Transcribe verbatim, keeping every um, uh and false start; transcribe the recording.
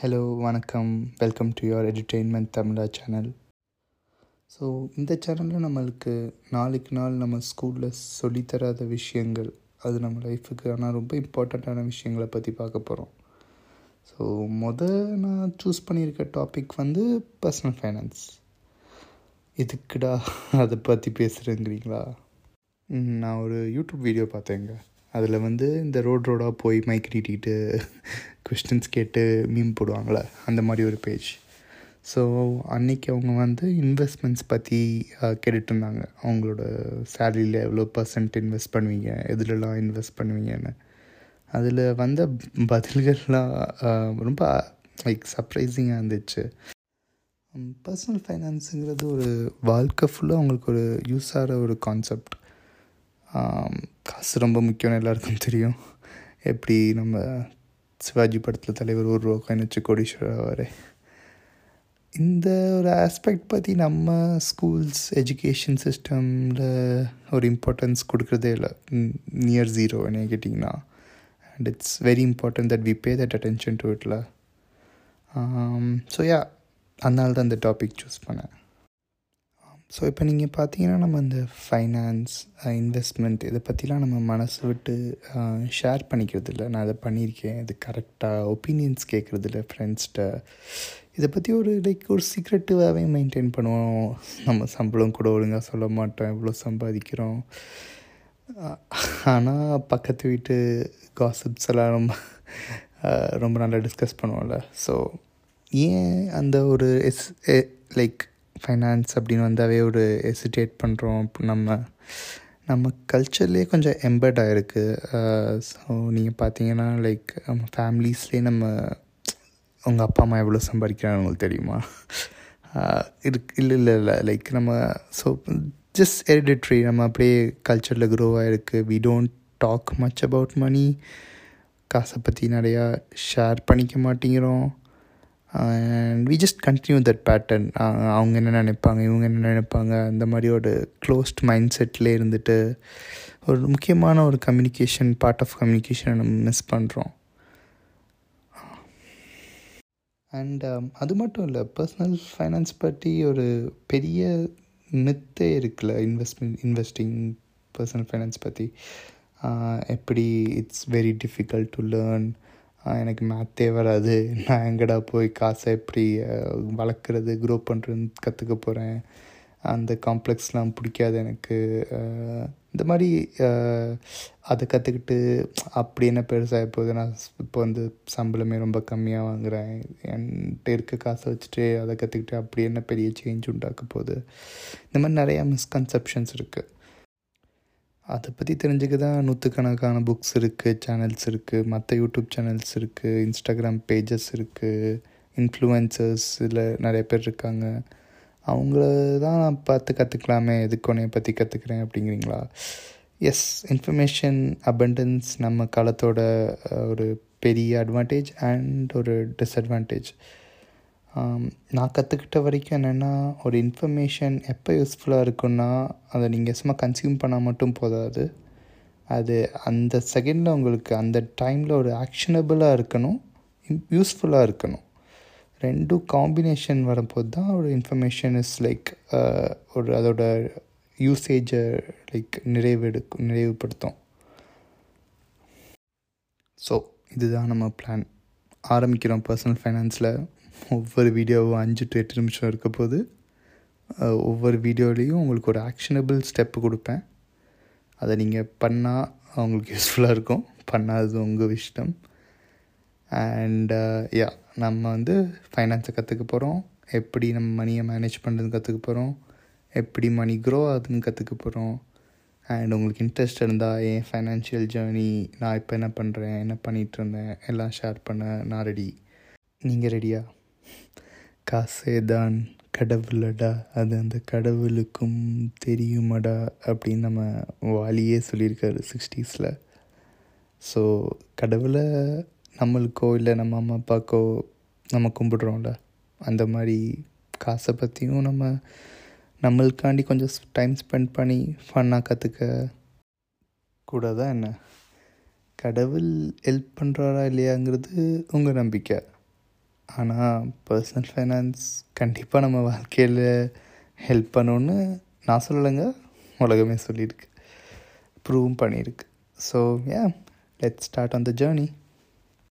Hello வணக்கம், welcome to your entertainment Tamizha channel. So இந்த சேனலில் நம்மளுக்கு நாளுக்கு நாள் நம்ம ஸ்கூலில் சொல்லித்தராத விஷயங்கள், அது நம்ம லைஃபுக்கு ஆனால் ரொம்ப இம்பார்ட்டண்ட்டான விஷயங்களை பற்றி பார்க்க போகிறோம். ஸோ முதல் நான் சூஸ் பண்ணியிருக்க டாபிக் வந்து பர்சனல் ஃபைனான்ஸ். எதுக்குடா அதை பற்றி பேசுகிறேங்கிறீங்களா? நான் ஒரு யூடியூப் வீடியோ பார்த்தேங்க. அதில் வந்து இந்த ரோடு ரோடாக போய் மைக் நீட்டிக்கிட்டு கொஸ்டின்ஸ் கேட்டு மீம் போடுவாங்களே, அந்த மாதிரி ஒரு பேஜ். ஸோ அன்றைக்கி அவங்க வந்து இன்வெஸ்ட்மெண்ட்ஸ் பற்றி கேட்டுட்ருந்தாங்க. அவங்களோட சேலரியில் எவ்வளோ பர்சன்ட் இன்வெஸ்ட் பண்ணுவீங்க, எதுலலாம் இன்வெஸ்ட் பண்ணுவீங்கன்னு. அதில் வந்த பதில்கள்லாம் ரொம்ப லைக் சர்ப்ரைசிங்காக இருந்துச்சு. பர்சனல் ஃபைனான்ஸுங்கிறது ஒரு வாழ்க்கை ஃபுல்லாக அவங்களுக்கு ஒரு யூஸ் ஆகிற ஒரு கான்செப்ட். காசு ரொம்ப முக்கியம்னு எல்லாருக்கும் தெரியும். எப்படி நம்ம சிவாஜி படத்தில் தலைவர் ஒரு ரூபா காயின் வச்சு கோடீஸ்வரர். இந்த ஒரு ஆஸ்பெக்ட் பற்றி நம்ம ஸ்கூல்ஸ் எஜுகேஷன் சிஸ்டமில் ஒரு இம்பார்ட்டன்ஸ் கொடுக்குறதே இல்லை, நியர் ஜீரோ என்ன கேட்டிங்கன்னா. And it's very important that we pay that attention to இட்ல. ஸோ யா, அதனால தான் இந்த டாபிக் சூஸ் பண்ணேன். ஸோ இப்போ நீங்கள் பார்த்தீங்கன்னா நம்ம இந்த ஃபைனான்ஸ் இன்வெஸ்ட்மெண்ட் இதை பற்றிலாம் நம்ம மனசு விட்டு ஷேர் பண்ணிக்கிறது இல்லை. நான் அதை பண்ணியிருக்கேன், இது கரெக்டாக ஒப்பீனியன்ஸ் கேட்குறது இல்லை ஃப்ரெண்ட்ஸ்கிட்ட. இதை பற்றி ஒரு லைக் ஒரு சீக்ரெட்டிவாகவே மெயின்டைன் பண்ணுவோம். நம்ம சம்பளம் கூட ஒழுங்காக சொல்ல மாட்டோம், எவ்வளோ சம்பாதிக்கிறோம். ஆனால் பக்கத்து வீட்டு காசிப்ஸ் எல்லாம் ரொம்ப ரொம்ப நல்லா டிஸ்கஸ் பண்ணுவோம்ல. ஸோ ஏன் அந்த ஒரு எஸ் லைக் ஃபைனான்ஸ் அப்படின்னு வந்தாவே ஒரு ஹெசிடேட் பண்ணுறோம்? நம்ம நம்ம கல்ச்சர்லேயே கொஞ்சம் எம்பட் ஆகிருக்கு. ஸோ நீங்கள் பார்த்தீங்கன்னா லைக் நம்ம ஃபேமிலிஸ்லேயே நம்ம அவங்க அப்பா அம்மா எவ்வளோ சம்பாதிக்கிறாங்க உங்களுக்கு தெரியுமா? இருக்கு இல்லை இல்லை இல்லை லைக் நம்ம ஸோ ஜஸ்ட் ஹெரிடிட்ரி நம்ம அப்படியே கல்ச்சரில் க்ரோ ஆகிருக்கு. We don't talk much about money. காசை பற்றி நிறையா ஷேர் பண்ணிக்க மாட்டேங்கிறோம். And we just continue that pattern. அவங்க என்ன நினைப்பாங்க, இவங்க என்ன நினைப்பாங்க, அந்த மாதிரி ஒரு க்ளோஸ்ட் மைண்ட் செட்டில் இருந்துட்டு ஒரு முக்கியமான ஒரு கம்யூனிகேஷன் பார்ட் ஆஃப் கம்யூனிகேஷனை நம்ம மிஸ் பண்ணுறோம். அண்ட் அது மட்டும் இல்லை, பர்சனல் ஃபைனான்ஸ் பற்றி ஒரு பெரிய மித்தே இருக்குல்ல இன்வெஸ்ட்மெண்ட் இன்வெஸ்டிங் பர்சனல் ஃபைனான்ஸ் பற்றி. எப்படி it's very difficult to learn, எனக்கு மேத்தே வராது, நான் எங்கடா போய் காசை எப்படி வளர்க்குறது க்ரோ பண்ணுறதுன்னு கற்றுக்க போகிறேன், அந்த காம்ப்ளெக்ஸ்லாம் பிடிக்காது எனக்கு, இந்த மாதிரி அதை கற்றுக்கிட்டு அப்படி என்ன பெருசாக போகுது, நான் இப்போ வந்து சம்பளமே ரொம்ப கம்மியாக வாங்குகிறேன், என்கிட்ட இருக்க காசை வச்சுட்டு அதை கற்றுக்கிட்டு அப்படி என்ன பெரிய சேஞ்ச் உண்டாக்க போகுது, இந்த மாதிரி நிறையா மிஸ்கன்செப்ஷன்ஸ் இருக்குது. அதை பற்றி தெரிஞ்சுக்க தான் நூற்றுக்கணக்கான புக்ஸ் இருக்குது, சேனல்ஸ் இருக்குது, மற்ற யூடியூப் சேனல்ஸ் இருக்குது, இன்ஸ்டாகிராம் பேஜஸ் இருக்குது, இன்ஃப்ளூயன்சர்ஸ் இதில் நிறைய பேர் இருக்காங்க. அவங்கள தான் நான் பார்த்து கற்றுக்கலாமே, எதுக்கொன்னையை பற்றி கற்றுக்குறேன் அப்படிங்கிறீங்களா? எஸ், இன்ஃபர்மேஷன் அபண்டன்ஸ் நம்ம காலத்தோட ஒரு பெரிய அட்வான்டேஜ் அண்ட் ஒரு டிஸ்அட்வான்டேஜ். நான் கற்றுக்கிட்ட வரைக்கும் என்னென்னா, ஒரு இன்ஃபர்மேஷன் எப்போ யூஸ்ஃபுல்லாக இருக்குன்னா அதை நீங்கள் சும்மா கன்சியூம் பண்ணால் மட்டும் போதாது, அது அந்த செகண்டில் உங்களுக்கு அந்த டைமில் ஒரு ஆக்ஷனபிளாக இருக்கணும், யூஸ்ஃபுல்லாக இருக்கணும். ரெண்டும் காம்பினேஷன் வரும்போது தான் ஒரு இன்ஃபர்மேஷன் இஸ் லைக் ஒரு அதோட யூசேஜை லைக் நிறைவெடுக்கும் நிறைவுபடுத்தும். ஸோ இதுதான் நம்ம பிளான். ஆரம்பிக்கிறோம் பர்சனல் ஃபைனான்ஸில். ஒவ்வொரு வீடியோவும் அஞ்சு டு எட்டு நிமிஷம் இருக்க போது. ஒவ்வொரு வீடியோலேயும் உங்களுக்கு ஒரு ஆக்ஷனபிள் ஸ்டெப்பு கொடுப்பேன். அதை நீங்கள் பண்ணால் அவங்களுக்கு யூஸ்ஃபுல்லாக இருக்கும், பண்ணாதது உங்கள் இஷ்டம். அண்ட் யா, நம்ம வந்து ஃபைனான்ஸை கற்றுக்க போகிறோம், எப்படி நம்ம மணியை மேனேஜ் பண்ணுறதுன்னு கற்றுக்க போகிறோம், எப்படி மணி க்ரோ ஆகுதுன்னு கற்றுக்க போகிறோம். அண்ட் உங்களுக்கு இன்ட்ரெஸ்ட் இருந்தால் என் ஃபைனான்ஷியல் ஜேர்னி, நான் இப்போ என்ன பண்ணுறேன், என்ன பண்ணிகிட்ருந்தேன் எல்லாம் ஷேர் பண்ண நான் ரெடி. நீங்கள் ரெடியா? காசே தான் கடவுளடா, அது அந்த கடவுளுக்கும் தெரியுமடா அப்படின்னு நம்ம வாலியே சொல்லியிருக்காரு சிக்ஸ்டீஸில். ஸோ கடவுளை நம்மளுக்கோ இல்லை நம்ம அம்மா அப்பாக்கோ நம்ம கும்பிடுறோம்ல, அந்த மாதிரி காசை பற்றியும் நம்ம நம்மளுக்காண்டி கொஞ்சம் டைம் ஸ்பெண்ட் பண்ணி ஃபன்னாக கற்றுக்க கூடாதா என்ன? கடவுள் ஹெல்ப் பண்ணுறாரா இல்லையாங்கிறது உங்கள் நம்பிக்கை. ஆனால் பர்சனல் ஃபைனான்ஸ் கண்டிப்பாக நம்ம வாழ்க்கையில் ஹெல்ப் பண்ணணுன்னு நான் சொல்லலைங்க, உலகமே சொல்லியிருக்கு, ப்ரூவும் பண்ணியிருக்கு. So yeah let's start on the journey.